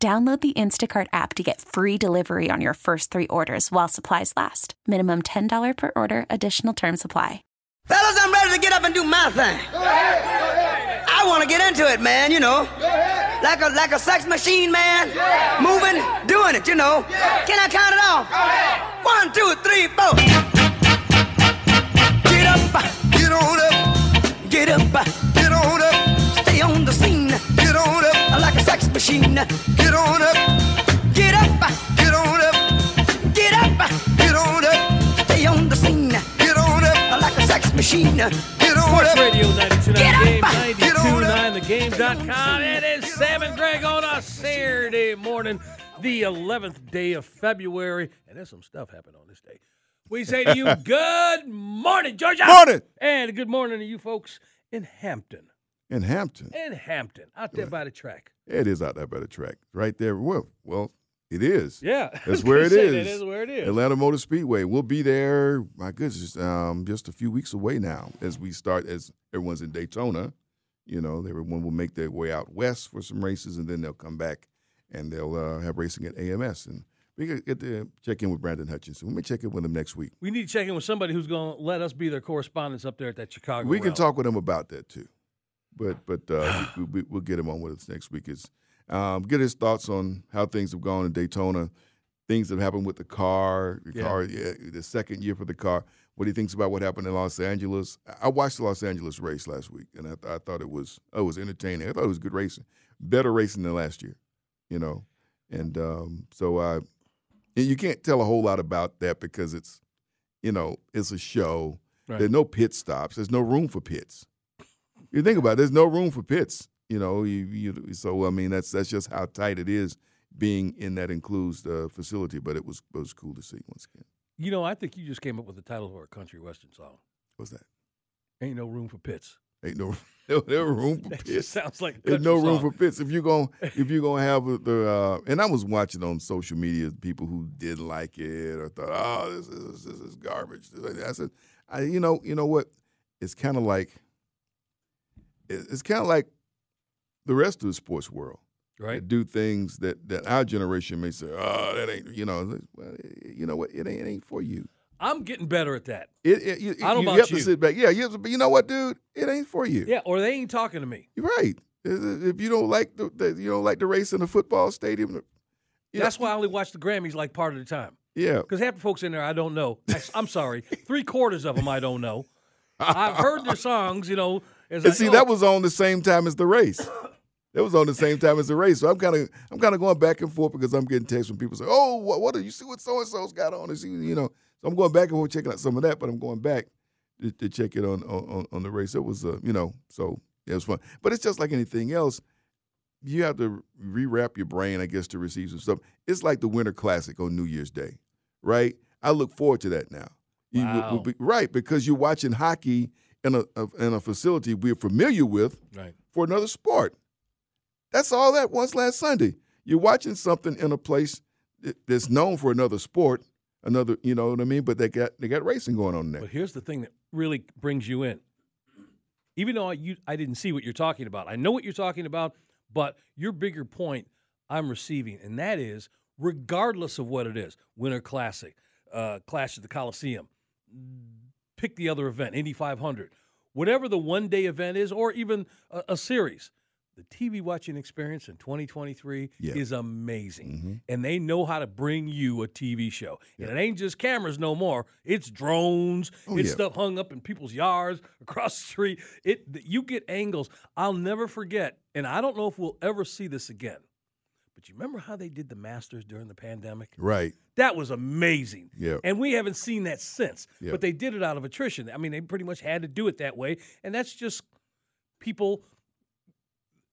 Download the Instacart app to get free delivery on your first three orders while supplies last. Minimum $10 per order. Additional terms apply. Fellas, I'm ready to get up and do my thing. Go ahead. Go ahead. I want to get into it, man, you know. Like a sex machine, man. Yeah. Moving, doing it, you know. Yeah. Can I count it off? Go ahead. 1, 2, 3, 4. Get up. Get on up. Get up. Get on up. Stay on the scene. Get on up. Like a sex machine. Get on up. Get up. Get on up. Get up. Get on up. Stay on the scene. Get on up. Like a sex machine. Get on Sports up. Radio 92.9 The Game, 92.9 thegame.com. It is Sam and Greg on a Saturday morning, the 11th day of February. And there's some stuff happened on this day. We say to you, good morning, Georgia. Morning. And good morning to you folks in Hampton. In Hampton. Out there by the track. It is out there by the track. Right there. Well, it is. Yeah. That's where it is. It is where it is. Atlanta Motor Speedway. We'll be there, my goodness, just a few weeks away now as we start, as everyone's in Daytona. You know, everyone will make their way out west for some races, and then they'll come back, and they'll have racing at AMS. And we can get to check in with Brandon Hutchinson. We may check in with him next week. We need to check in with somebody who's going to let us be their correspondents up there at that Chicago We route. Can talk with him about that, too. But we'll get him on with us next week. Get his thoughts on how things have gone in Daytona, things that have happened with the car, the second year for the car, what he thinks about what happened in Los Angeles. I watched the Los Angeles race last week, and I thought it was entertaining. I thought it was good racing, better racing than last year, you know. And so you can't tell a whole lot about that because it's, you know, it's a show. Right. There's no pit stops. There's no room for pits. You think about it, there's no room for pits, you know. So I mean, that's just how tight it is being in that enclosed facility. But it was cool to see once again. You know, I think you just came up with the title for a country western song. What's that? Ain't no room for pits. Ain't no room for pits. Sounds like there's no room for pits. If you're gonna have and I was watching on social media people who didn't like it or thought, oh, this is garbage. I said, you know what? It's kind of like the rest of the sports world. Right. Do things that our generation may say, oh, that ain't, you know. Well, you know what? It ain't for you. I'm getting better at that. I don't know about you. You have to sit back. Yeah, you know what, dude? It ain't for you. Yeah, or they ain't talking to me. You're right. If you don't like the race in the football stadium. That's why I only watch the Grammys like part of the time. Yeah. Because half the folks in there I don't know. I'm sorry. 3/4 of them I don't know. I've heard their songs, you know. That was on the same time as the race. So I'm kind of going back and forth because I'm getting texts when people say, "Oh, what do you see? What so and so's got on?" And see, you know, so I'm going back and forth checking out some of that, but I'm going back to check it on the race. It was, you know, so it was fun. But it's just like anything else. You have to rewrap your brain, I guess, to receive some stuff. It's like the Winter Classic on New Year's Day, right? I look forward to that now. Wow. Because you're watching hockey. In a facility we're familiar with for another sport. That's all that was last Sunday. You're watching something in a place that's known for another sport, another, you know what I mean? But they got racing going on there. But here's the thing that really brings you in. Even though I didn't see what you're talking about, I know what you're talking about, but your bigger point I'm receiving, and that is regardless of what it is, Winter Classic, Clash at the Coliseum, pick the other event, Indy 500, whatever the one-day event is, or even a series. The TV watching experience in 2023 is amazing, and they know how to bring you a TV show. Yeah. And it ain't just cameras no more. It's drones. It's stuff hung up in people's yards across the street. You get angles. I'll never forget, and I don't know if we'll ever see this again. But you remember how they did the Masters during the pandemic? Right. That was amazing. Yeah. And we haven't seen that since. Yep. But they did it out of attrition. I mean, they pretty much had to do it that way. And that's just people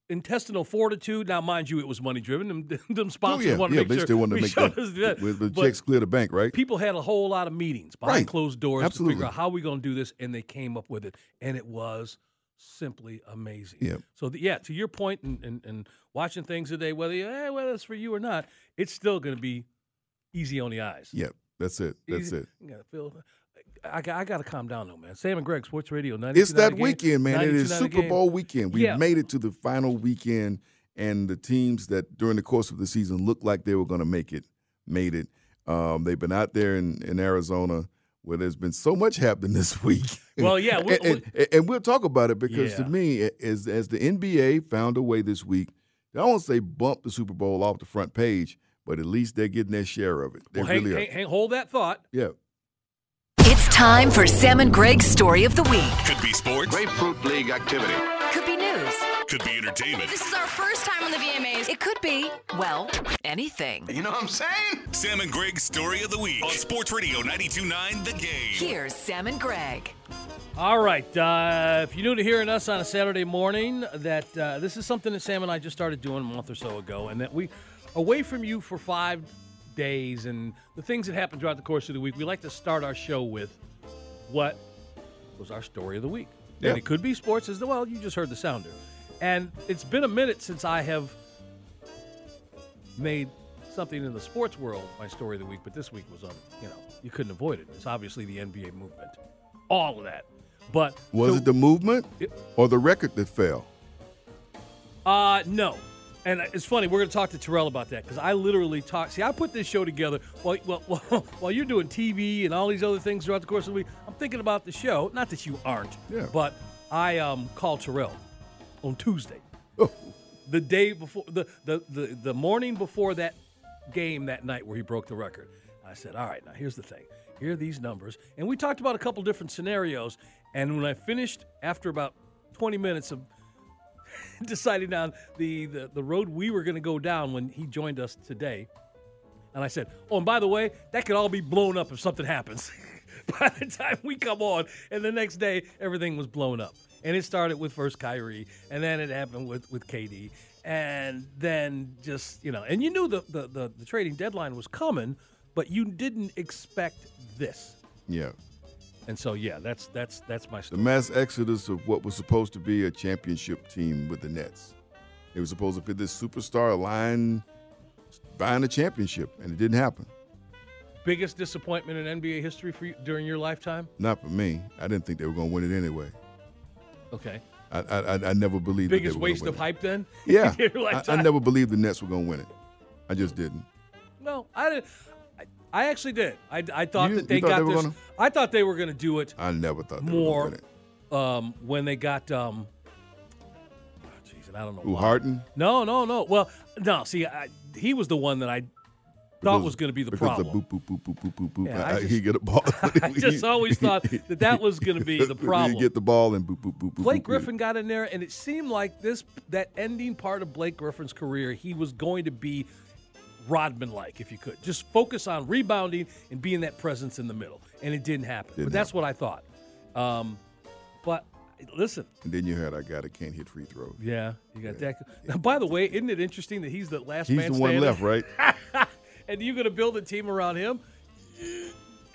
intestinal fortitude. Now, mind you, it was money-driven. Them sponsors wanted to make sure. Yeah, they still wanted to make sure the checks clear the bank, right? People had a whole lot of meetings behind closed doors to figure out how we're going to do this, and they came up with it, and it was simply amazing. Yep. So, to your point and watching things today, whether it's for you or not, it's still going to be easy on the eyes. Yep, that's it. You got to feel – I got to calm down, though, man. Sam and Greg, Sports Radio 92.9. It's that weekend, man. It is Super Bowl weekend. We made it to the final weekend, and the teams that during the course of the season looked like they were going to make it, made it. They've been out there in Arizona where there's been so much happening this week. Well, yeah. And we'll talk about it because, to me, as the NBA found a way this week, I won't say bump the Super Bowl off the front page, but at least they're getting their share of it. Hold that thought. Yeah. It's time for Sam and Greg's Story of the Week. Could be sports. Grapefruit League activity. Could be news. Could be entertainment. This is our first time on the VMAs. It could be, anything. You know what I'm saying? Sam and Greg's Story of the Week on Sports Radio 92.9 The Game. Here's Sam and Greg. All right. If you're new to hearing us on a Saturday morning, that this is something that Sam and I just started doing a month or so ago, and that we away from you for 5 days and the things that happen throughout the course of the week, we like to start our show with what was our story of the week. Yeah. And it could be sports as well. You just heard the sounder. And it's been a minute since I have made something in the sports world my story of the week, but this week was on, you couldn't avoid it. It's obviously the NBA movement. All of that. But was it the movement or the record that fell? No. And it's funny, we're going to talk to Terrell about that because I literally talk. See, I put this show together while you're doing TV and all these other things throughout the course of the week. I'm thinking about the show. Not that you aren't, but I called Terrell on Tuesday, the day before, the morning before that game that night where he broke the record. I said, all right, now here's the thing. Here are these numbers. And we talked about a couple different scenarios. And when I finished, after about 20 minutes of deciding on the road we were going to go down when he joined us today. And I said, and by the way, that could all be blown up if something happens. By the time we come on, and the next day, everything was blown up. And it started with first Kyrie, and then it happened with KD. And then just, and you knew the trading deadline was coming, but you didn't expect this. Yeah. And so, that's my story. The mass exodus of what was supposed to be a championship team with the Nets. It was supposed to be this superstar line buying a championship, and it didn't happen. Biggest disappointment in NBA history for you during your lifetime? Not for me. I didn't think they were going to win it anyway. Okay. I never believed that they were going to win it. Biggest waste of hype then? Yeah. I never believed the Nets were going to win it. I just didn't. No, I didn't. I actually did. I thought that they got this. I thought they were going to do it. I never thought they were going to do it. When they got, I don't know. Who, Harden? No. Well, no. See, he was the one that I thought was going to be the problem. Because the boop. Yeah, he get a ball. I just always thought that was going to be the problem. You get the ball and boop. Blake Griffin got in there, and it seemed like that ending part of Blake Griffin's career, he was going to be Rodman-like, if you could. Just focus on rebounding and being that presence in the middle. And it didn't happen. That's what I thought. But listen. And then you had our guy that can't hit free throws. Yeah, you got that. Now, by the way, isn't it interesting that he's the last man standing? He's the one left, right? And you're going to build a team around him?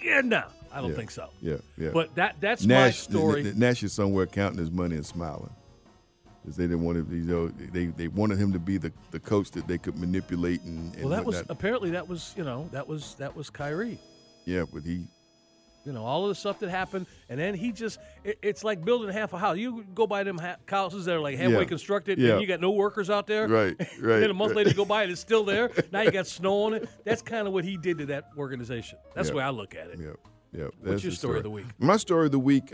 Yeah, no. I don't think so. Yeah. But that's my story. Nash is somewhere counting his money and smiling. Because they didn't want him, they wanted him to be the coach that they could manipulate and well, that whatnot. That was Kyrie. Yeah, but he, all of the stuff that happened, and then he it's like building half a house. You go buy them houses that are like halfway constructed, and you got no workers out there. Right. And then a month later, you go buy it, it's still there. Now you got snow on it. That's kind of what he did to that organization. That's the way I look at it. Yeah. What's your story of the week? My story of the week,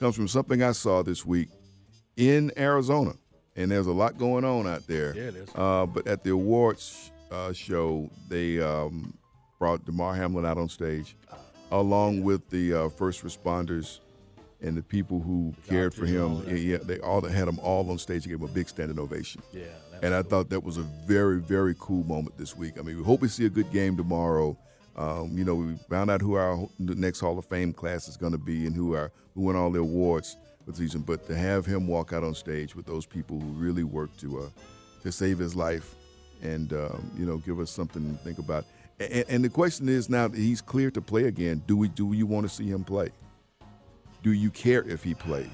comes from something I saw this week in Arizona, and there's a lot going on out there. Yeah, it is. But at the awards show, they brought DeMar Hamlin out on stage, along with the first responders and the people who cared for him. They all had them all on stage and gave him a big standing ovation. Yeah, and I thought that was a very, very cool moment this week. I mean, we hope we see a good game tomorrow. We found out who the next Hall of Fame class is going to be and who won all the awards. for the season, but to have him walk out on stage with those people who really worked to save his life and, give us something to think about. And the question is now that he's cleared to play again, do you want to see him play? Do you care if he plays?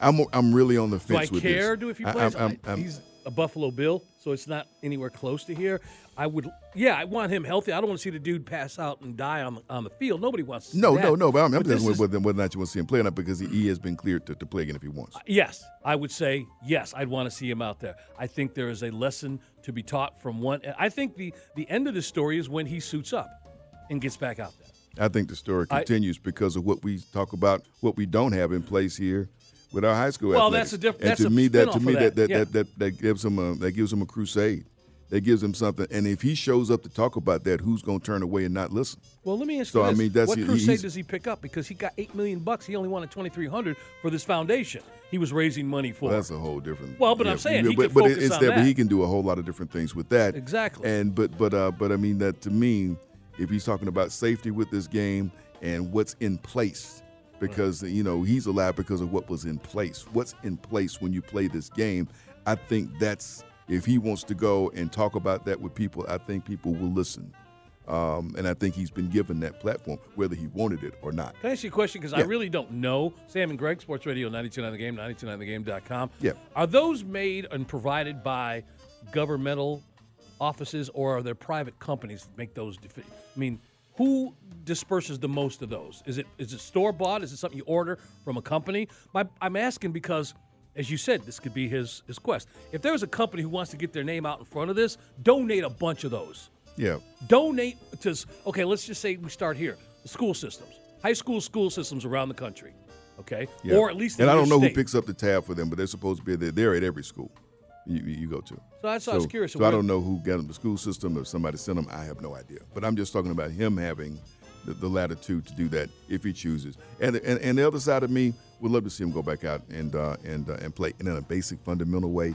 I'm really on the fence with this. Do I care if he plays? He's a Buffalo Bill, so it's not anywhere close to here. I want him healthy. I don't want to see the dude pass out and die on the field. Nobody wants to see that. No. But I'm just wondering whether or not you want to see him play or not, because he has been cleared to play again if he wants. Yes, I would say yes. I'd want to see him out there. I think there is a lesson to be taught from one. I think the end of the story is when he suits up and gets back out there. I think the story continues because of what we talk about, what we don't have in place here with our high school athletics. That gives him a crusade. That gives him something. And if he shows up to talk about that, who's going to turn away and not listen? Well, let me ask you this. What crusade does he pick up? Because he got $8 million. He only wanted $2,300 for this foundation he was raising money for. That's a whole different. Well, but I'm saying he can focus on that. But he can do a whole lot of different things with that. Exactly. And but I mean that to me, if he's talking about safety with this game and what's in place, because he's alive because of what was in place. What's in place when you play this game? I think that's. If he wants to go and talk about that with people, I think people will listen. And I think he's been given that platform, whether he wanted it or not. Can I ask you a question? Because I really don't know. Sam and Greg, Sports Radio, 92.9 The Game, 92.9thegame.com. Yeah. Are those made and provided by governmental offices, or are there private companies that make those? Who disperses the most of those? Is it store-bought? Is it something you order from a company? I'm asking because, as you said, this could be his quest. If there's a company who wants to get their name out in front of this, donate a bunch of those. Yeah. Donate to, okay, let's just say we start here. The school systems. High school systems around the country. Okay? Yeah. Or at least in the state. And I don't know who picks up the tab for them, but they're supposed to be there. They're at every school you go to. So I was curious. So I don't know who got them, the school system, or if somebody sent them. I have no idea. But I'm just talking about him having the latitude to do that if he chooses. And the other side of me would love to see him go back out and play in a basic fundamental way,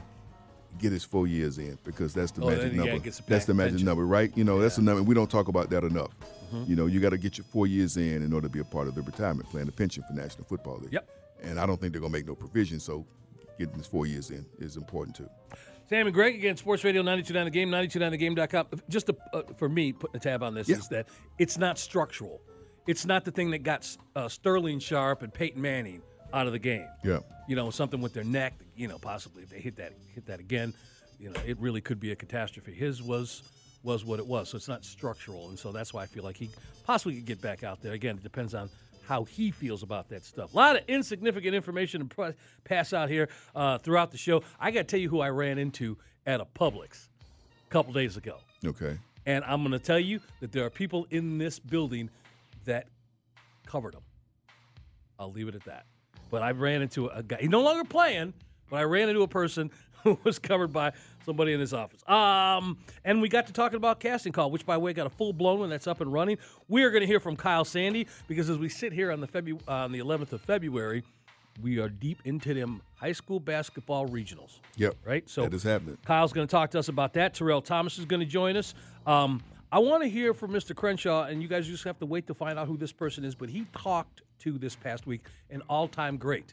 get his 4 years in, because that's the magic number. That's the magic number, right? That's the number. We don't talk about that enough. Mm-hmm. You got to get your 4 years in order to be a part of the retirement plan, the pension for National Football League. Yep. And I don't think they're going to make no provision, so getting his 4 years in is important too. Sam and Greg, again, Sports Radio 92.9 The Game, 92.9thegame.com. Just for me, putting a tab on this is that it's not structural. It's not the thing that got Sterling Sharp and Peyton Manning out of the game. Yeah. Something with their neck, possibly if they hit that again, it really could be a catastrophe. His was what it was, so it's not structural. And so that's why I feel like he possibly could get back out there. Again, it depends on how he feels about that stuff. A lot of insignificant information to pass out here throughout the show. I got to tell you who I ran into at a Publix a couple days ago. Okay. And I'm going to tell you that there are people in this building that covered him. I'll leave it at that. But I ran into a guy. He's no longer playing, but I ran into a person who was covered by somebody in his office. And we got to talking about Casting Call, which, by the way, got a full-blown one that's up and running. We are going to hear from Kyle Sandy, because as we sit here on the 11th of February, we are deep into them high school basketball regionals. Yep. Right? So that is happening. Kyle's going to talk to us about that. Terrell Thomas is going to join us. I want to hear from Mr. Crenshaw, and you guys just have to wait to find out who this person is, but he talked to this past week an all-time great.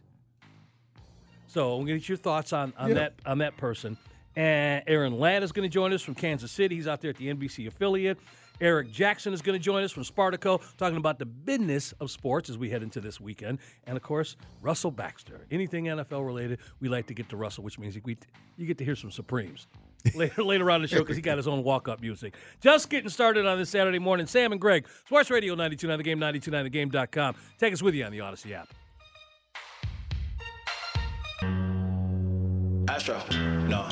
So I'm going to get your thoughts on that person. And Aaron Ladd is going to join us from Kansas City. He's out there at the NBC affiliate. Eric Jackson is going to join us from Spartaco, talking about the business of sports as we head into this weekend. And, of course, Russell Baxter. Anything NFL-related, we like to get to Russell, which means you get to hear some Supremes later on in the show, because he got his own walk-up music. Just getting started on this Saturday morning. Sam and Greg, Sports Radio 92.9 The Game, 92.9thegame.com. Take us with you on the Odyssey app. Astro, no.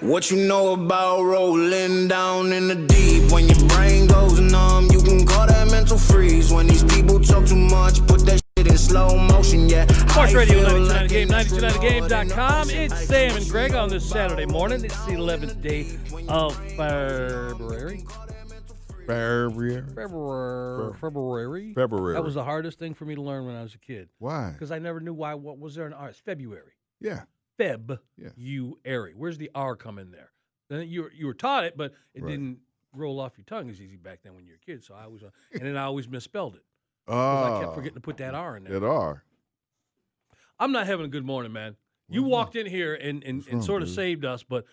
What you know about rolling down in the deep? When your brain goes numb, you can call that mental freeze. When these people talk too much, put that shit in slow motion, yeah. Sports Radio 92.9 The Game, 92.9thegame.com. It's Sam and Greg on this Saturday morning. It's the 11th day of February. February. That was the hardest thing for me to learn when I was a kid. Why? Because I never knew why. What was there in R? It's February. Yeah. Feb. Yeah. U-ary. Where's the R come in there? You were taught it, but it didn't roll off your tongue as easy back then when you were a kid. So I was, and then I always misspelled it. I kept forgetting to put that R in there. That R. I'm not having a good morning, man. You walked in here and sort of saved us, but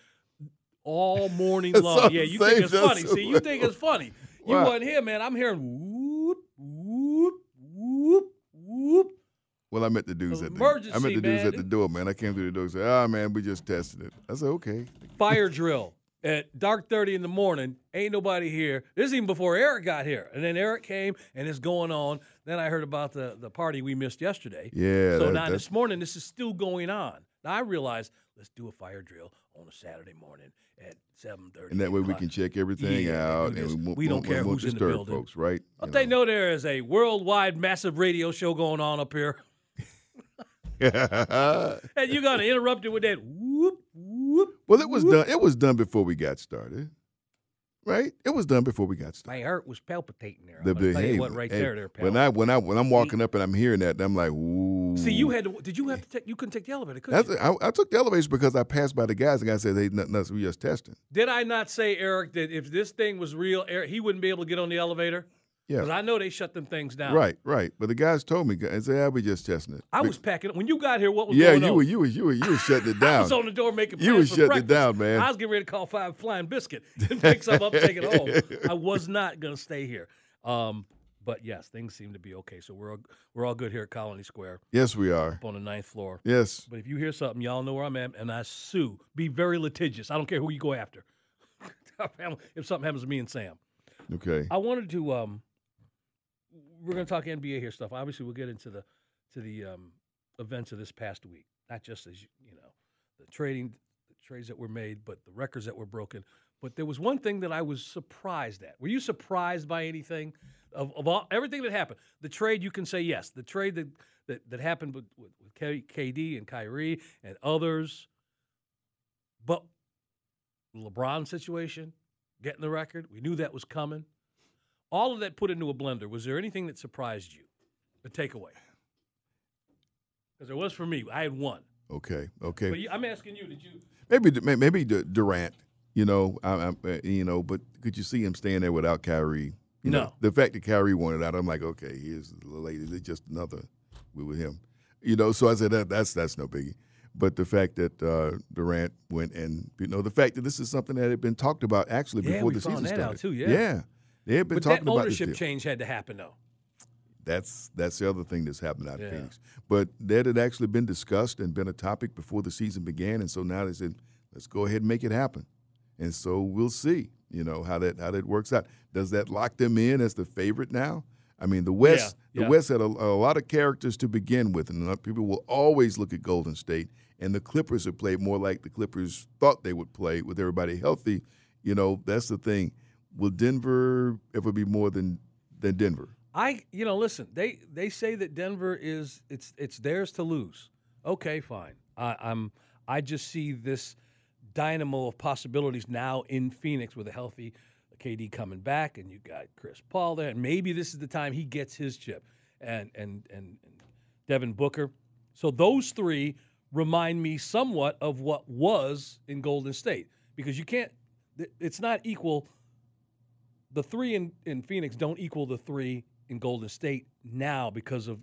all morning long. Yeah, you think it's funny. See, you think it's funny. You weren't here, man. I'm hearing whoop, whoop, whoop, whoop. Well, I met the dudes at the door, man. I came through the door and said, man, we just tested it. I said, okay. Fire drill at dark 30 in the morning. Ain't nobody here. This is even before Eric got here. And then Eric came, and it's going on. Then I heard about the party we missed yesterday. Yeah. So now this morning, this is still going on. Now I realized, let's do a fire drill on a Saturday morning at 7:30. And that way we can check everything out. We don't care who's in the building. Folks, right? Don't they know there is a worldwide massive radio show going on up here? And you're gonna interrupt it with that whoop whoop. Well, it was done. It was done before we got started, right? It was done before we got started. My heart was palpitating there. When I'm walking up and I'm hearing that, and I'm like, ooh. See, you had to. Did you have to? You couldn't take the elevator, could you? I took the elevator because I passed by the guys. The guy said, "Hey, nothing else. We just testing." Did I not say, Eric, that if this thing was real, Eric, he wouldn't be able to get on the elevator? Yeah, because I know they shut them things down. Right. But the guys told me, I said, "I'll be just testing it." I was packing up when you got here. What was going on? Yeah, you were shutting it down. I was on the door making. You were shutting it down, man. I was getting ready to call Five Flying Biscuit and pick some up, take it home. I was not gonna stay here. But yes, things seem to be okay. So we're all good here at Colony Square. Yes, we are up on the 9th floor. Yes. But if you hear something, y'all know where I'm at, and I sue. Be very litigious. I don't care who you go after. If something happens to me and Sam. Okay. I wanted to. We're going to talk NBA here stuff. Obviously, we'll get into the events of this past week, not just as you know the trades that were made, but the records that were broken. But there was one thing that I was surprised at. Were you surprised by anything of everything that happened? The trade, you can say yes. The trade that happened with KD and Kyrie and others, but LeBron situation, getting the record, we knew that was coming. All of that put into a blender. Was there anything that surprised you? A takeaway? Because there was for me. I had one. Okay. But I'm asking you. Did you? Maybe Durant. But could you see him staying there without Kyrie? No. The fact that Kyrie wanted out, I'm like, okay, here's the lady. It's just another with him. So I said that's no biggie. But the fact that Durant went, and the fact that this is something that had been talked about actually before the season started. Out too, yeah. They had been talking about this deal. But that ownership change had to happen, though. That's the other thing that's happened out of Phoenix. But that had actually been discussed and been a topic before the season began, and so now they said, let's go ahead and make it happen. And so we'll see, how that works out. Does that lock them in as the favorite now? I mean, the West the West had a lot of characters to begin with, and people will always look at Golden State, and the Clippers have played more like the Clippers thought they would play with everybody healthy. That's the thing. Will Denver ever be more than Denver? Listen, they say that Denver is it's theirs to lose. Okay, fine. I just see this dynamo of possibilities now in Phoenix with a healthy KD coming back, and you got Chris Paul there, and maybe this is the time he gets his chip, and Devin Booker. So those three remind me somewhat of what was in Golden State, because you can't. It's not equal. The three in Phoenix don't equal the three in Golden State now because of,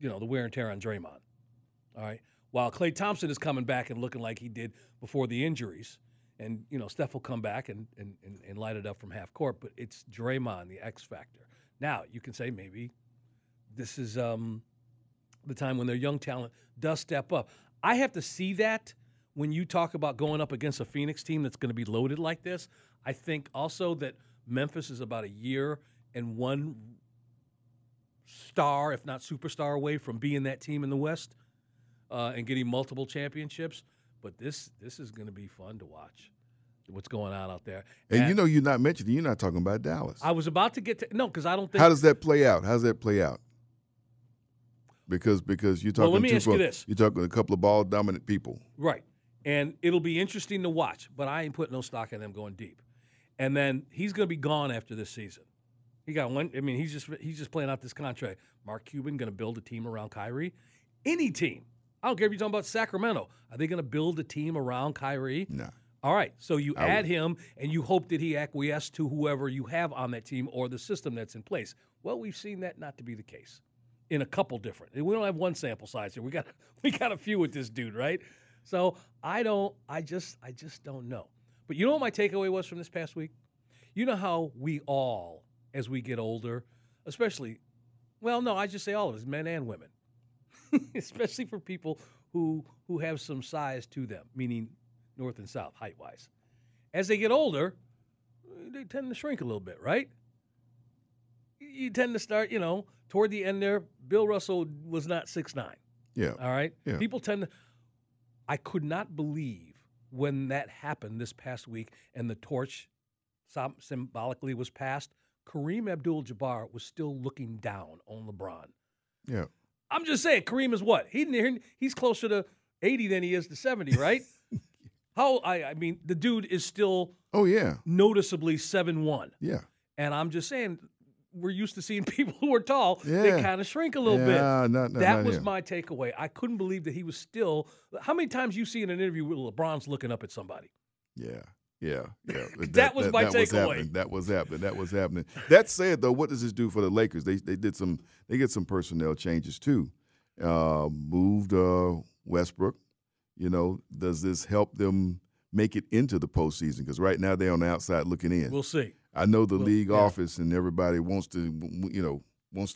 the wear and tear on Draymond. All right? While Klay Thompson is coming back and looking like he did before the injuries, and, Steph will come back and light it up from half court, but it's Draymond, the X factor. Now, you can say maybe this is the time when their young talent does step up. I have to see that when you talk about going up against a Phoenix team that's going to be loaded like this. I think also that Memphis is about a year and one star, if not superstar, away from being that team in the West and getting multiple championships. But this is going to be fun to watch, what's going on out there. And you're not mentioning, you're not talking about Dallas. I was about to get to – no, because I don't think – How does that play out? Because you're talking – well, let me ask you this. You're talking a couple of ball-dominant people. Right. And it'll be interesting to watch, but I ain't putting no stock in them going deep. And then he's going to be gone after this season. He got one. I mean, he's just playing out this contract. Mark Cuban going to build a team around Kyrie. Any team. I don't care if you're talking about Sacramento. Are they going to build a team around Kyrie? No. All right, so you add him, and you hope that he acquiesced to whoever you have on that team or the system that's in place. Well, we've seen that not to be the case in a couple different. We don't have one sample size here. We got a few with this dude, right? So I just don't know. But you know what my takeaway was from this past week? You know how we all, as we get older, especially, well, no, I just say all of us, men and women, especially for people who have some size to them, meaning north and south, height-wise. As they get older, they tend to shrink a little bit, right? You tend to start, you know, toward the end there, Bill Russell was not 6'9". Yeah. All right? Yeah. People tend to – I could not believe when that happened this past week and the torch symbolically was passed, Kareem Abdul-Jabbar was still looking down on LeBron. Yeah. I'm just saying, Kareem is what? He's closer to 80 than he is to 70, right? I mean, the dude is still noticeably 7'1". Yeah. And I'm just saying, we're used to seeing people who are tall, they kind of shrink a little bit. That was my takeaway. I couldn't believe that he was still – how many times you see in an interview with LeBron's looking up at somebody? Yeah. That was my takeaway. That was happening. That said, though, what does this do for the Lakers? They get some personnel changes, too. Moved Westbrook. You know, does this help them make it into the postseason? Because right now they're on the outside looking in. We'll see. I know the league office and everybody wants to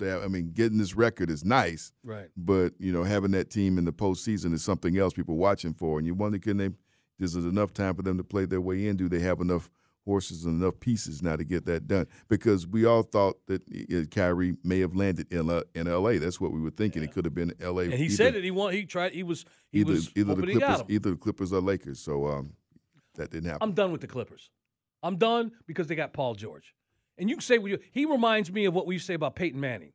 have, I mean, getting this record is nice. Right. But, you know, having that team in the postseason is something else people are watching for. And you wonder, is it enough time for them to play their way in? Do they have enough horses and enough pieces now to get that done? Because we all thought that Kyrie may have landed in L.A. That's what we were thinking. Yeah. It could have been L.A. And he said it. Either the Clippers or Lakers. So that didn't happen. I'm done with the Clippers. I'm done because they got Paul George. And you can say he reminds me of what we say about Peyton Manning.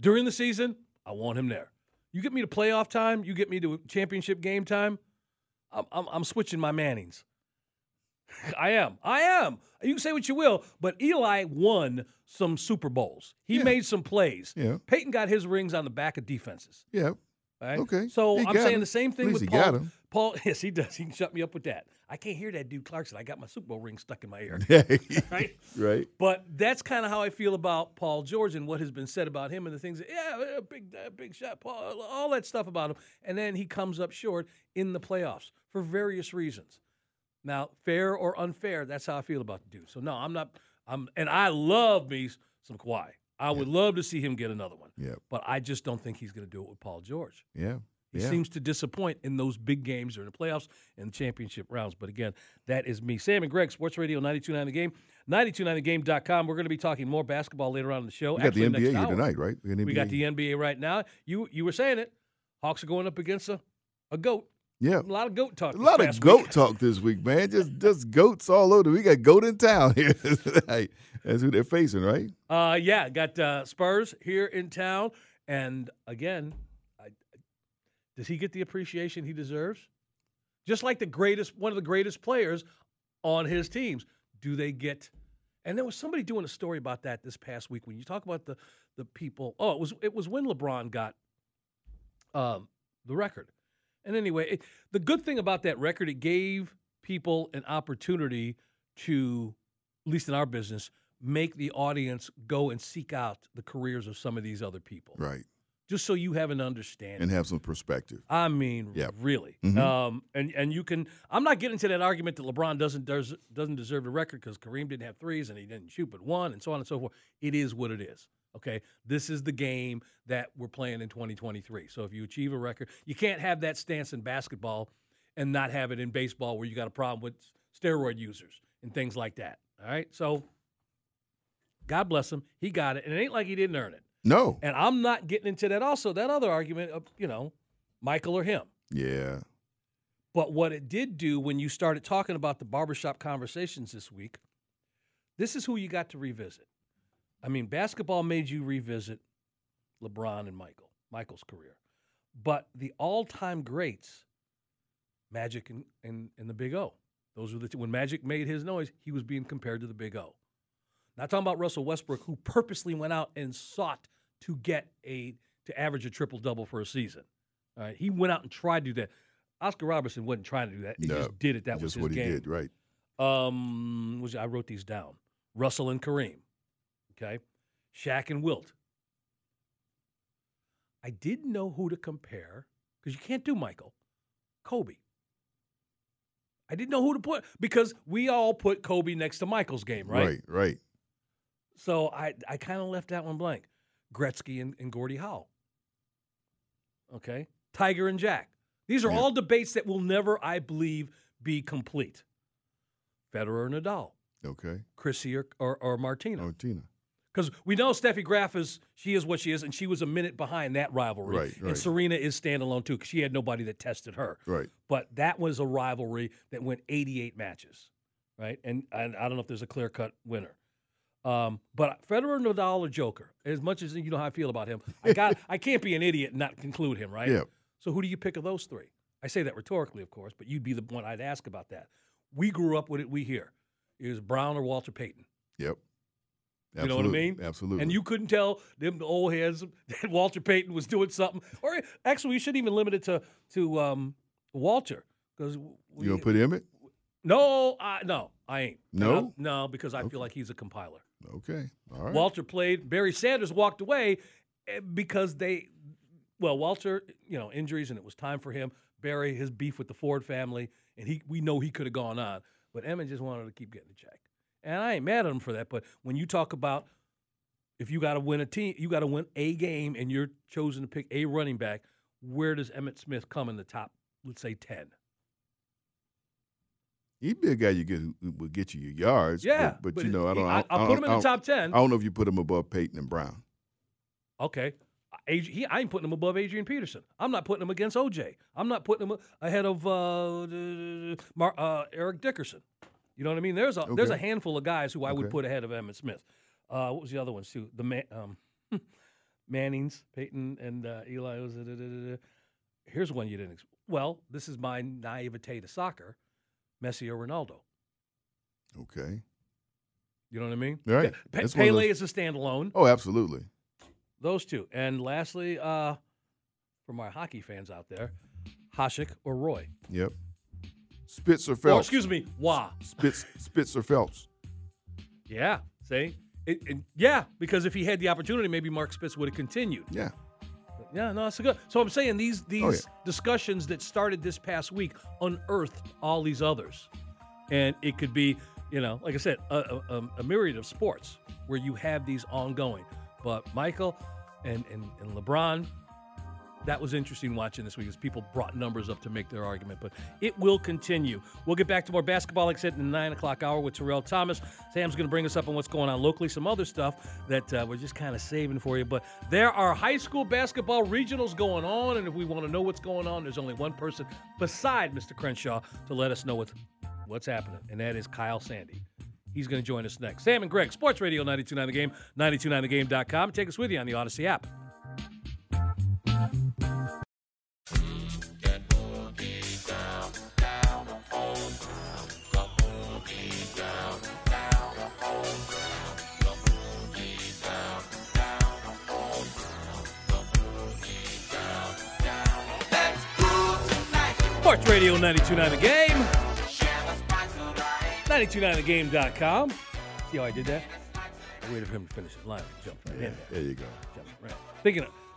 During the season, I want him there. You get me to playoff time, you get me to championship game time, I'm switching my Mannings. I am. You can say what you will, but Eli won some Super Bowls. He made some plays. Yeah. Peyton got his rings on the back of defenses. Yeah. Right? Okay. So I'm saying the same thing with Paul. Got him. Paul, yes, he does. He can shut me up with that. I can't hear that dude Clarkson. I got my Super Bowl ring stuck in my ear. Right? But that's kind of how I feel about Paul George and what has been said about him and the things. Big shot, Paul, all that stuff about him. And then he comes up short in the playoffs for various reasons. Now, fair or unfair, that's how I feel about the dude. So, no, I'm not. And I love me some Kawhi. I would love to see him get another one. Yeah. But I just don't think he's going to do it with Paul George. Yeah. He seems to disappoint in those big games or in the playoffs and championship rounds. But, again, that is me. Sam and Greg, Sports Radio 92.9 The Game, 92.9thegame.com. We're going to be talking more basketball later on in the show. We got the NBA here tonight, right? We got the NBA right now. You were saying it. Hawks are going up against a goat. Yeah. A lot of goat talk. A lot of goat talk this week, man. Just goats all over. We got goat in town here tonight. That's who they're facing, right? Got Spurs here in town. And, again, does he get the appreciation he deserves? Just like one of the greatest players on his teams, do they get? And there was somebody doing a story about that this past week. When you talk about the people, it was when LeBron got the record. And anyway, the good thing about that record, it gave people an opportunity to, at least in our business, make the audience go and seek out the careers of some of these other people. Right. Just so you have an understanding. And have some perspective. I mean, really. Mm-hmm. And you can – I'm not getting to that argument that LeBron doesn't deserve the record because Kareem didn't have threes and he didn't shoot but one and so on and so forth. It is what it is, okay? This is the game that we're playing in 2023. So if you achieve a record – you can't have that stance in basketball and not have it in baseball where you got a problem with steroid users and things like that, all right? So God bless him. He got it. And it ain't like he didn't earn it. No. And I'm not getting into that. Also, that other argument of, you know, Michael or him. Yeah. But what it did do when you started talking about the barbershop conversations this week, this is who you got to revisit. I mean, basketball made you revisit LeBron and Michael's career. But the all-time greats, Magic and the Big O. Those were the two. When Magic made his noise, he was being compared to the Big O. Not talking about Russell Westbrook, who purposely went out and sought to average a triple-double for a season. All right, he went out and tried to do that. Oscar Robertson wasn't trying to do that. He just did it. That was his game. Just what he did, right. I wrote these down. Russell and Kareem. Okay. Shaq and Wilt. I didn't know who to compare, because you can't do Michael. Kobe. I didn't know who to put, because we all put Kobe next to Michael's game, right? Right. So I kind of left that one blank. Gretzky and Gordie Howe. Okay. Tiger and Jack. These are all debates that will never, I believe, be complete. Federer and Nadal. Okay. Chrissy or Martina. Because we know Steffi Graf is what she is, and she was a minute behind that rivalry. Right. And Serena is standalone, too, because she had nobody that tested her. Right. But that was a rivalry that went 88 matches, right? And I don't know if there's a clear-cut winner. But Federer, Nadal, or Joker, as much as you know how I feel about him, I can't be an idiot and not conclude him, right? Yeah. So who do you pick of those three? I say that rhetorically, of course, but you'd be the one I'd ask about that. We grew up with it. We hear it was Brown or Walter Payton. Yep. Absolutely. You know what I mean? Absolutely. And you couldn't tell them old heads that Walter Payton was doing something. Or actually, we shouldn't even limit it to Walter, because you gonna put Emmett? No, I ain't. No, because I feel like he's a compiler. Okay, all right. Walter played. Barry Sanders walked away because Walter, injuries, and it was time for him. Barry, his beef with the Ford family, and we know he could have gone on, but Emmett just wanted to keep getting the check. And I ain't mad at him for that, but when you talk about if you got to win a team, you got to win a game, and you're chosen to pick a running back, where does Emmett Smith come in the top, let's say, 10? He'd be a guy would get you your yards. Yeah. But you know, I'll put him in the top 10. I don't know if you put him above Peyton and Brown. Okay. I ain't putting him above Adrian Peterson. I'm not putting him against OJ. I'm not putting him ahead of Eric Dickerson. You know what I mean? There's a handful of guys who I would put ahead of Emmett Smith. What was the other ones too? The Mannings, Peyton and Eli. Here's one you didn't expect. Well, this is my naivete to soccer. Messi or Ronaldo. Okay. You know what I mean? All right. Yeah. Pele is a standalone. Oh, absolutely. Those two. And lastly, from our hockey fans out there, Hasek or Roy. Yep. Spitz or Phelps. Oh, excuse me. Wah. Spitz or Phelps. Yeah. See? Because if he had the opportunity, maybe Mark Spitz would have continued. Yeah. Yeah, no, that's good. So I'm saying these discussions that started this past week unearthed all these others. And it could be, like I said, a myriad of sports where you have these ongoing. But Michael and LeBron, that was interesting watching this week as people brought numbers up to make their argument. But it will continue. We'll get back to more basketball, like I said, in the 9 o'clock hour with Terrell Thomas. Sam's going to bring us up on what's going on locally, some other stuff that we're just kind of saving for you. But there are high school basketball regionals going on, and if we want to know what's going on, there's only one person beside Mr. Crenshaw to let us know what's happening, and that is Kyle Sandy. He's going to join us next. Sam and Greg, Sports Radio 92.9 The Game, 92.9thegame.com. Take us with you on the Odyssey app. Sports Radio 92.9 The Game, 92.9thegame.com. See how I did that? I waited for him to finish his line and jumped right in there. There you go. Jumped right.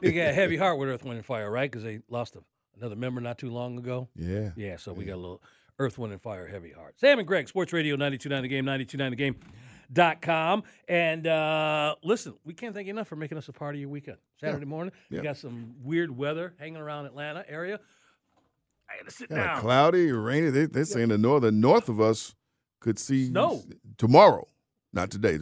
They got a heavy heart with Earth, Wind, and Fire, right? Because they lost another member not too long ago. Yeah. Yeah, so we got a little Earth, Wind, and Fire heavy heart. Sam and Greg, Sports Radio 92.9 The Game, 92.9thegame.com. And listen, we can't thank you enough for making us a part of your weekend. Saturday morning, we got some weird weather hanging around Atlanta area. I gotta sit down. Cloudy, rainy. They're saying the north of us could see snow tomorrow. Not today.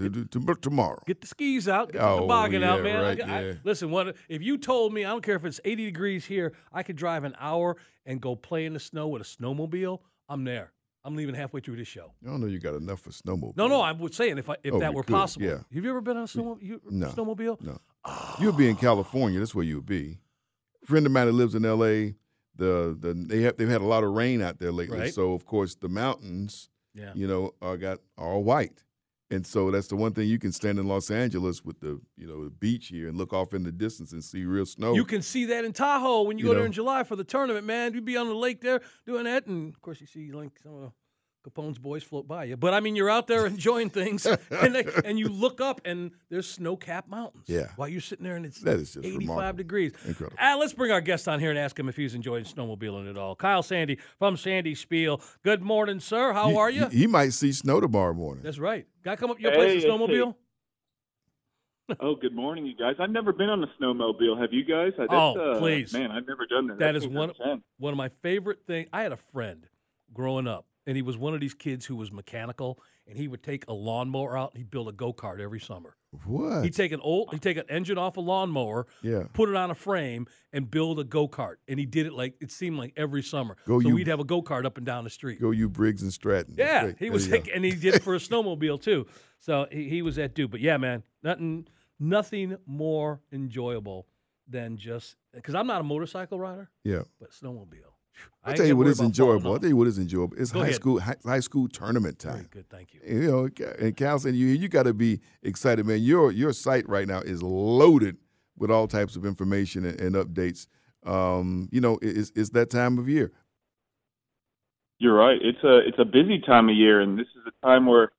Tomorrow. Get the skis out. Get the toboggan out, man. Right, listen, if you told me, I don't care if it's 80 degrees here, I could drive an hour and go play in the snow with a snowmobile. I'm there. I'm leaving halfway through this show. I don't know you got enough for snowmobile. No, I was saying if that were possible. Yeah. Have you ever been on a snowmobile? No. Oh. You'd be in California. That's where you would be. A friend of mine that lives in L.A., they've had a lot of rain out there lately, right. So of course the mountains, are got all white, And so that's the one thing you can stand in Los Angeles with the, you know, the beach here and look off in the distance and see real snow. You can see that in Tahoe when you go there in July for the tournament, man. You'd be on the lake there doing that, and of course you see like some of the Capone's boys float by you. But I mean, you're out there enjoying things, and you look up and there's snow-capped mountains. Yeah. While you're sitting there and it's that is just 85 remarkable. Degrees. Incredible. Let's bring our guest on here and ask him if he's enjoying snowmobiling at all. Kyle Sandy from Sandy Spiel. Good morning, sir. How are you? You might see snow tomorrow morning. That's right. Guy, come up to your place and snowmobile? Oh, good morning, you guys. I've never been on a snowmobile. Have you guys? Please. Man, I've never done that. That is one of my favorite things. I had a friend growing up, and he was one of these kids who was mechanical, and he would take a lawnmower out, and he'd build a go-kart every summer. What? He'd take an engine off a lawnmower, put it on a frame, and build a go-kart. And he did it it seemed like every summer. We'd have a go-kart up and down the street. Go you Briggs and Stratton. Yeah, and he did it for a snowmobile too. So he was that dude. But yeah, man, nothing more enjoyable than just because I'm not a motorcycle rider. Yeah, but snowmobile. I'll tell you what is enjoyable. It's high school tournament time. Very good, thank you. You know, and Cal saying you got to be excited, man. Your site right now is loaded with all types of information and updates. You know, it's that time of year. You're right. It's a busy time of year, and this is a time where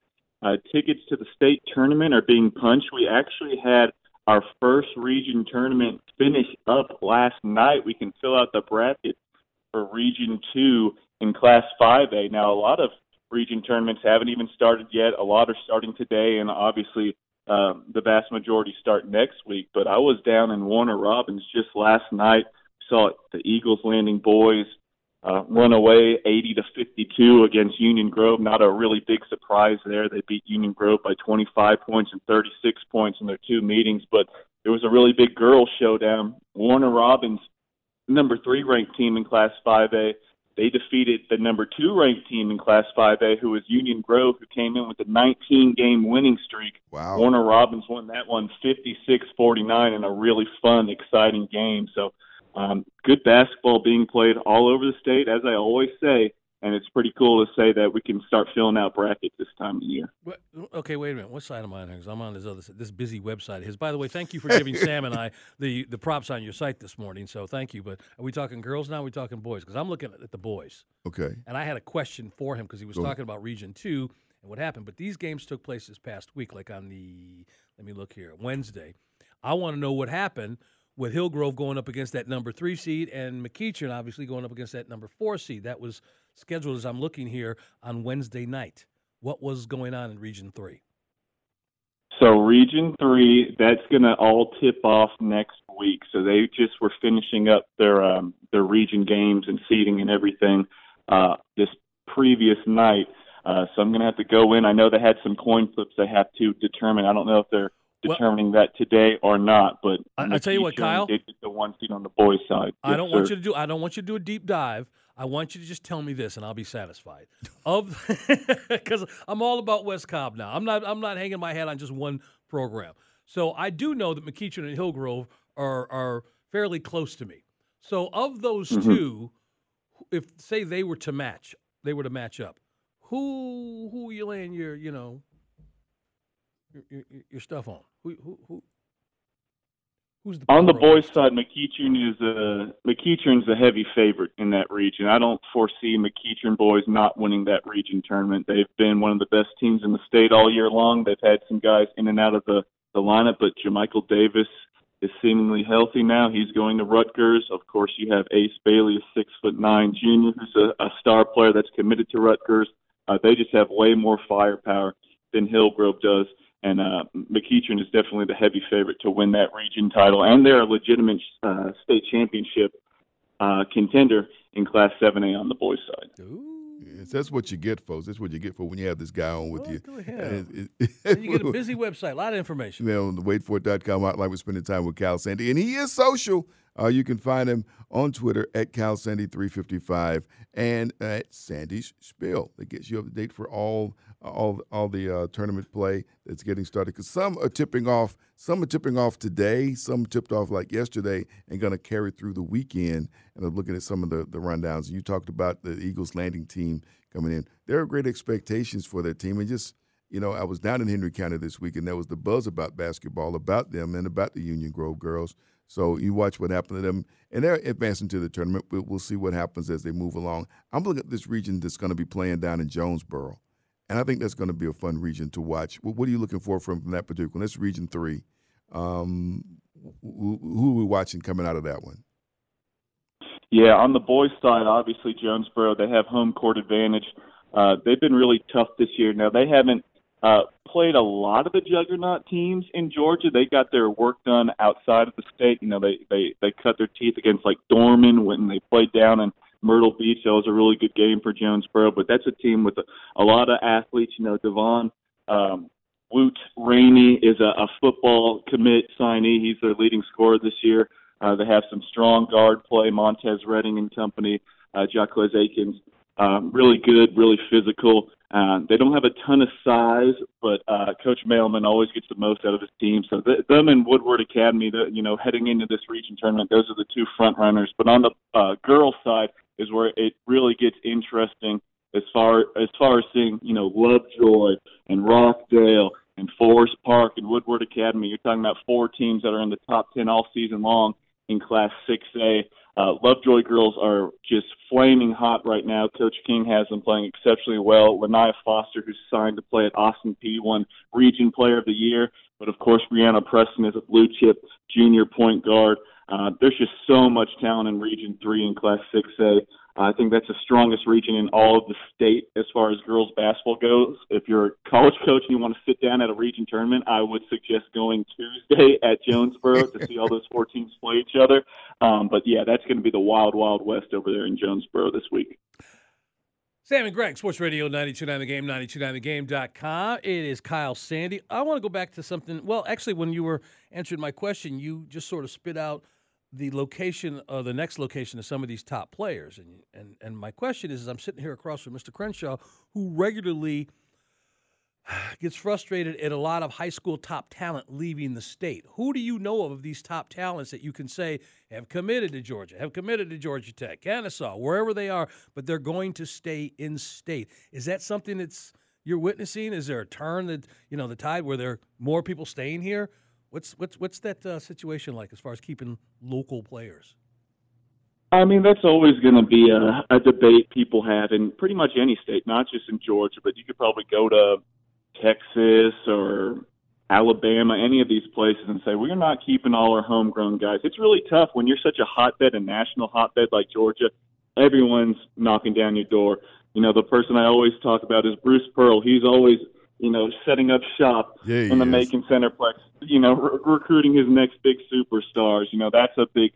tickets to the state tournament are being punched. We actually had our first region tournament finish up last night. We can fill out the bracket for Region 2 in Class 5A. Now, a lot of region tournaments haven't even started yet. A lot are starting today, and obviously the vast majority start next week. But I was down in Warner Robins just last night. Saw the Eagles Landing boys run away 80-52 against Union Grove. Not a really big surprise there. They beat Union Grove by 25 points and 36 points in their two meetings. But it was a really big girls showdown. Warner Robins, number 3 ranked team in Class 5A. They defeated the number 2 ranked team in Class 5A, who was Union Grove, who came in with a 19-game winning streak. Wow. Warner Robins won that one 56-49 in a really fun, exciting game. So good basketball being played all over the state, as I always say, and it's pretty cool to say that we can start filling out brackets this time of year. Okay, wait a minute. What side am I on here? Because I'm on this other side, this busy website of his. By the way, thank you for giving Sam and I the props on your site this morning, so thank you. But are we talking girls now? Are we talking boys? Because I'm looking at the boys. Okay. And I had a question for him because he was talking about Region 2 and what happened. But these games took place this past week, like on the – let me look here – Wednesday. I want to know what happened with Hillgrove going up against that number 3 seed and McEachern obviously going up against that number 4 seed. That was – scheduled as I'm looking here on Wednesday night. What was going on in Region 3? So Region 3, that's going to all tip off next week. So they just were finishing up their region games and seeding and everything this previous night. So I'm going to have to go in. I know they had some coin flips they have to determine. I don't know if they're determining that today or not. But I tell you what, Kyle, they did the one seed on the boys' side. I don't want you to do a deep dive. I want you to just tell me this, and I'll be satisfied. Because I'm all about West Cobb now. I'm not hanging my hat on just one program. So I do know that McEachern and Hillgrove are fairly close to me. So of those two, if say they were to match up, who are you laying your stuff on? Who? On the boys' side, McEachern's a heavy favorite in that region. I don't foresee McEachern boys not winning that region tournament. They've been one of the best teams in the state all year long. They've had some guys in and out of the lineup, but Jermichael Davis is seemingly healthy now. He's going to Rutgers. Of course, you have Ace Bailey, a 6'9" junior, who's a star player that's committed to Rutgers. They just have way more firepower than Hillgrove does. And McEachern is definitely the heavy favorite to win that region title. And they're a legitimate state championship contender in Class 7A on the boys' side. Yes, that's what you get, folks. That's what you get for when you have this guy on with you. And you get a busy website, a lot of information. You know, on the waitforit.com hotline, we're spending time with Kyle Sandy. And he is social. You can find him on Twitter at KyleSandy355 and at Sandy's Spiel. That gets you up to date for all the tournament play that's getting started. Because some are tipping off today, some tipped off like yesterday, and going to carry through the weekend. And I'm looking at some of the rundowns. You talked about the Eagles Landing team coming in. There are great expectations for their team, and just you know, I was down in Henry County this week, and there was the buzz about basketball, about them, and about the Union Grove girls. So you watch what happened to them, and they're advancing to the tournament. We'll see what happens as they move along. I'm looking at this region that's going to be playing down in Jonesboro, and I think that's going to be a fun region to watch. What are you looking for from that particular one? That's Region 3. Who are we watching coming out of that one? Yeah, on the boys' side, obviously Jonesboro, they have home court advantage. They've been really tough this year. Now, they haven't played a lot of the juggernaut teams in Georgia. They got their work done outside of the state. You know, they cut their teeth against, like, Dorman when they played down in Myrtle Beach. That was a really good game for Jonesboro. But that's a team with a lot of athletes. You know, Devon Woot Rainey is a football commit signee. He's their leading scorer this year. They have some strong guard play, Montez Redding and company, Jacquez Akins. Really good, really physical. They don't have a ton of size, but Coach Mailman always gets the most out of his team. So them and Woodward Academy, you know, heading into this region tournament, those are the two front runners. But on the girls' side is where it really gets interesting as far as seeing, you know, Lovejoy and Rockdale and Forest Park and Woodward Academy. You're talking about four teams that are in the top 10 all season long in Class 6A. Lovejoy girls are just flaming hot right now. Coach King has them playing exceptionally well. Lanaya Foster, who's signed to play at Austin P, won Region Player of the Year. But, of course, Brianna Preston is a blue-chip junior point guard. There's just so much talent in Region 3 in Class 6A. I think that's the strongest region in all of the state as far as girls basketball goes. If you're a college coach and you want to sit down at a region tournament, I would suggest going Tuesday at Jonesboro to see all those four teams play each other. But, yeah, that's going to be the wild, wild west over there in Jonesboro this week. Sam and Greg, Sports Radio 92.9 The Game, 92.9thegame.com. It is Kyle Sandy. I want to go back to something. Well, actually, when you were answering my question, you just sort of spit out the location, the next location of some of these top players. And my question is, I'm sitting here across from Mr. Crenshaw, who regularly gets frustrated at a lot of high school top talent leaving the state. Who do you know of these top talents that you can say have committed to Georgia, have committed to Georgia Tech, Kennesaw, wherever they are, but they're going to stay in state? Is that something that's you're witnessing? Is there a turn that, you know, the tide where there are more people staying here? What's that situation like as far as keeping local players? I mean, that's always going to be a debate people have in pretty much any state, not just in Georgia, but you could probably go to Texas or Alabama, any of these places, and say, we're not keeping all our homegrown guys. It's really tough when you're such a hotbed, a national hotbed like Georgia. Everyone's knocking down your door. You know, the person I always talk about is Bruce Pearl. He's always, you know, setting up shop in the Macon Centerplex, you know, recruiting his next big superstars. You know, that's a big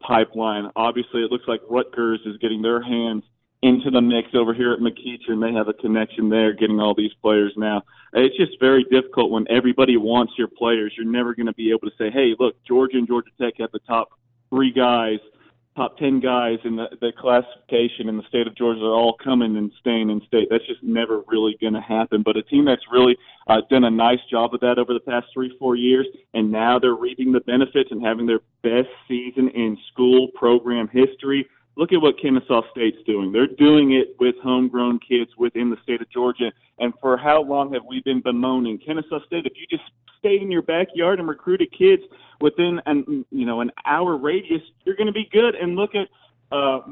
pipeline. Obviously, it looks like Rutgers is getting their hands into the mix over here at McEachern. They have a connection there, getting all these players now. It's just very difficult when everybody wants your players. You're never going to be able to say, hey, look, Georgia and Georgia Tech have the top 3 guys, top 10 guys in the classification in the state of Georgia are all coming and staying in state. That's just never really going to happen. But a team that's really done a nice job of that over the past 3-4 years, and now they're reaping the benefits and having their best season in school program history. Look at what Kennesaw State's doing. They're doing it with homegrown kids within the state of Georgia. And for how long have we been bemoaning Kennesaw State? If you just stay in your backyard and recruited kids within an hour radius, you're going to be good. And look at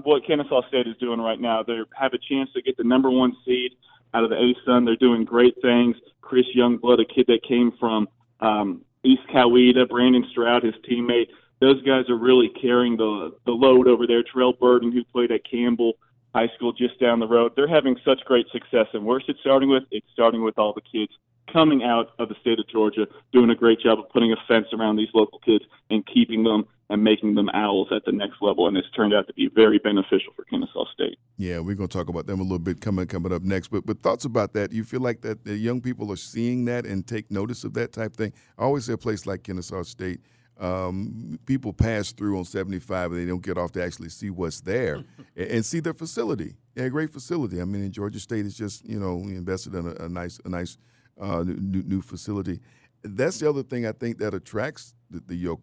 what Kennesaw State is doing right now. They have a chance to get the number 1 seed out of the A-Sun. They're doing great things. Chris Youngblood, a kid that came from East Coweta, Brandon Stroud, his teammate. Those guys are really carrying the load over there. Terrell Burden, who played at Campbell High School just down the road. They're having such great success. And where's it starting with? It's starting with all the kids coming out of the state of Georgia, doing a great job of putting a fence around these local kids and keeping them and making them owls at the next level. And it's turned out to be very beneficial for Kennesaw State. Yeah, we're going to talk about them a little bit coming up next. But thoughts about that? Do you feel like that the young people are seeing that and take notice of that type thing? I always say a place like Kennesaw State, people pass through on 75 and they don't get off to actually see what's there and see their facility. Yeah, great facility. I mean, in Georgia State, it's just, you know, we invested in a nice new facility. That's the other thing I think that attracts the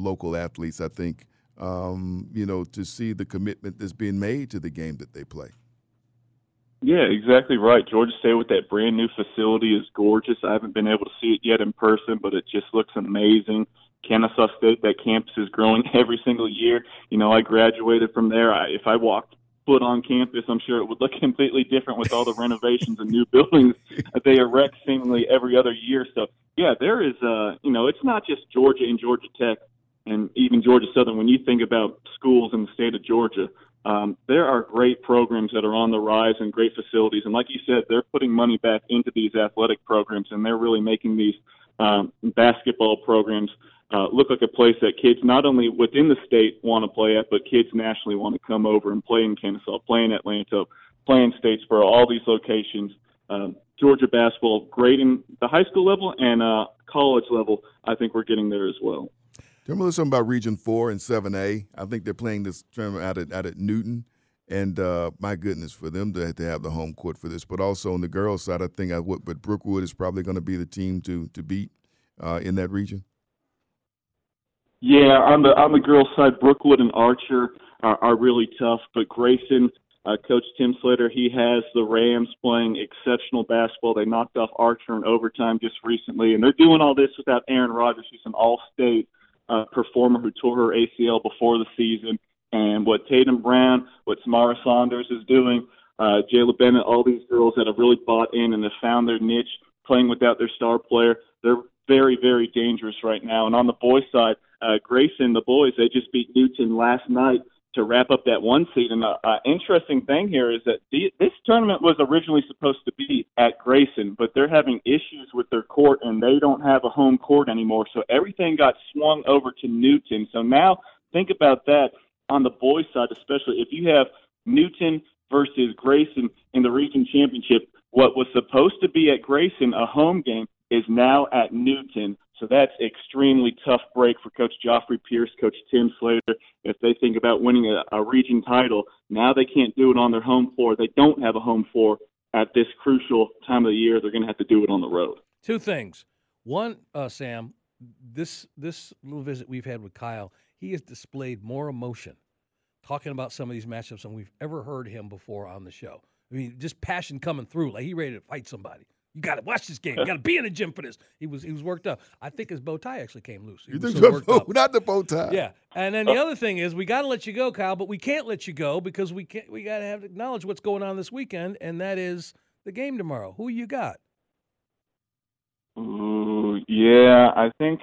local athletes, I think, to see the commitment that's being made to the game that they play. Yeah, exactly right. Georgia State with that brand new facility is gorgeous. I haven't been able to see it yet in person, but it just looks amazing. Kennesaw State, that campus is growing every single year. You know, I graduated from there. If I walked foot on campus, I'm sure it would look completely different with all the renovations and new buildings they erect seemingly every other year. So, yeah, there is, it's not just Georgia and Georgia Tech and even Georgia Southern. When you think about schools in the state of Georgia, there are great programs that are on the rise and great facilities. And like you said, they're putting money back into these athletic programs, and they're really making these basketball programs look like a place that kids not only within the state want to play at, but kids nationally want to come over and play in Kennesaw, play in Atlanta, play in Statesboro, all these locations. Georgia basketball, great in the high school level and college level, I think we're getting there as well. Tell me something about Region 4 and 7A. I think they're playing this tournament out at Newton. And, my goodness, for them to have the home court for this. But also on the girls' side, I think but Brookwood is probably going to be the team to beat in that region. Yeah, on the girls' side, Brookwood and Archer are really tough. But Grayson, Coach Tim Slater, he has the Rams playing exceptional basketball. They knocked off Archer in overtime just recently. And they're doing all this without Aaron Rodgers, who's an all-state performer who tore her ACL before the season. And what Tatum Brown, what Samara Saunders is doing, Jayla Bennett, all these girls that have really bought in and have found their niche playing without their star player, they're very, very dangerous right now. And on the boys' side, Grayson, the boys, they just beat Newton last night to wrap up that one seed. And an interesting thing here is that this tournament was originally supposed to be at Grayson, but they're having issues with their court, and they don't have a home court anymore. So everything got swung over to Newton. So now think about that. On the boys' side, especially, if you have Newton versus Grayson in the region championship, what was supposed to be at Grayson, a home game, is now at Newton. So that's extremely tough break for Coach Joffrey Pierce, Coach Tim Slater. If they think about winning a region title, now they can't do it on their home floor. They don't have a home floor at this crucial time of the year. They're going to have to do it on the road. Two things. One, Sam, this little visit we've had with Kyle, he has displayed more emotion talking about some of these matchups than we've ever heard him before on the show. I mean, just passion coming through. Like, he ready to fight somebody. You got to watch this game. You got to be in the gym for this. He was worked up. I think his bow tie actually came loose. You think not the bow tie? Yeah. And then the other thing is, we got to let you go, Kyle, but we can't let you go because we got to have to acknowledge what's going on this weekend, and that is the game tomorrow. Who you got? Ooh, yeah, I think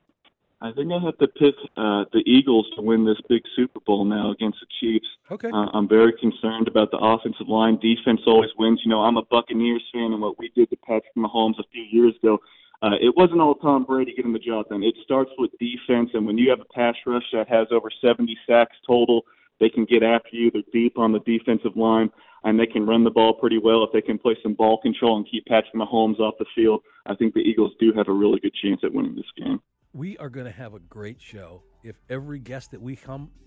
I have to pick the Eagles to win this big Super Bowl now against the Chiefs. Okay. I'm very concerned about the offensive line. Defense always wins. You know, I'm a Buccaneers fan, and what we did to Patrick Mahomes a few years ago, it wasn't all Tom Brady getting the job done. It starts with defense, and when you have a pass rush that has over 70 sacks total, they can get after you. They're deep on the defensive line, and they can run the ball pretty well. If they can play some ball control and keep Patrick Mahomes off the field, I think the Eagles do have a really good chance at winning this game. We are going to have a great show if every guest that we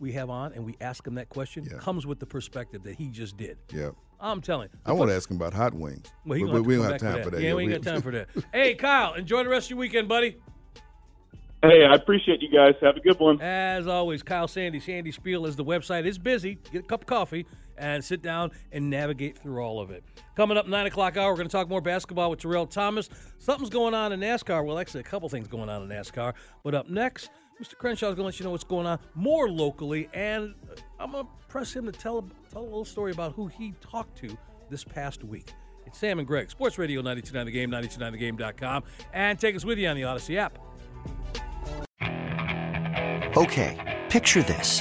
have on and we ask him that question comes with the perspective that he just did. Yeah, I'm telling you. I want to ask him about hot wings. Well, but we don't have time for that. Yeah, we ain't got time for that. Hey, Kyle, enjoy the rest of your weekend, buddy. Hey, I appreciate you guys. Have a good one. As always, Kyle Sandy. Sandy Spiel is the website. It's busy. Get a cup of coffee and sit down and navigate through all of it. Coming up, 9 o'clock hour, we're going to talk more basketball with Terrell Thomas. Something's going on in NASCAR. Well, actually, a couple things going on in NASCAR. But up next, Mr. Crenshaw is going to let you know what's going on more locally. And I'm going to press him to tell a little story about who he talked to this past week. It's Sam and Greg, Sports Radio 92.9 The Game, 92.9thegame.com. And take us with you on the Odyssey app. Okay, picture this.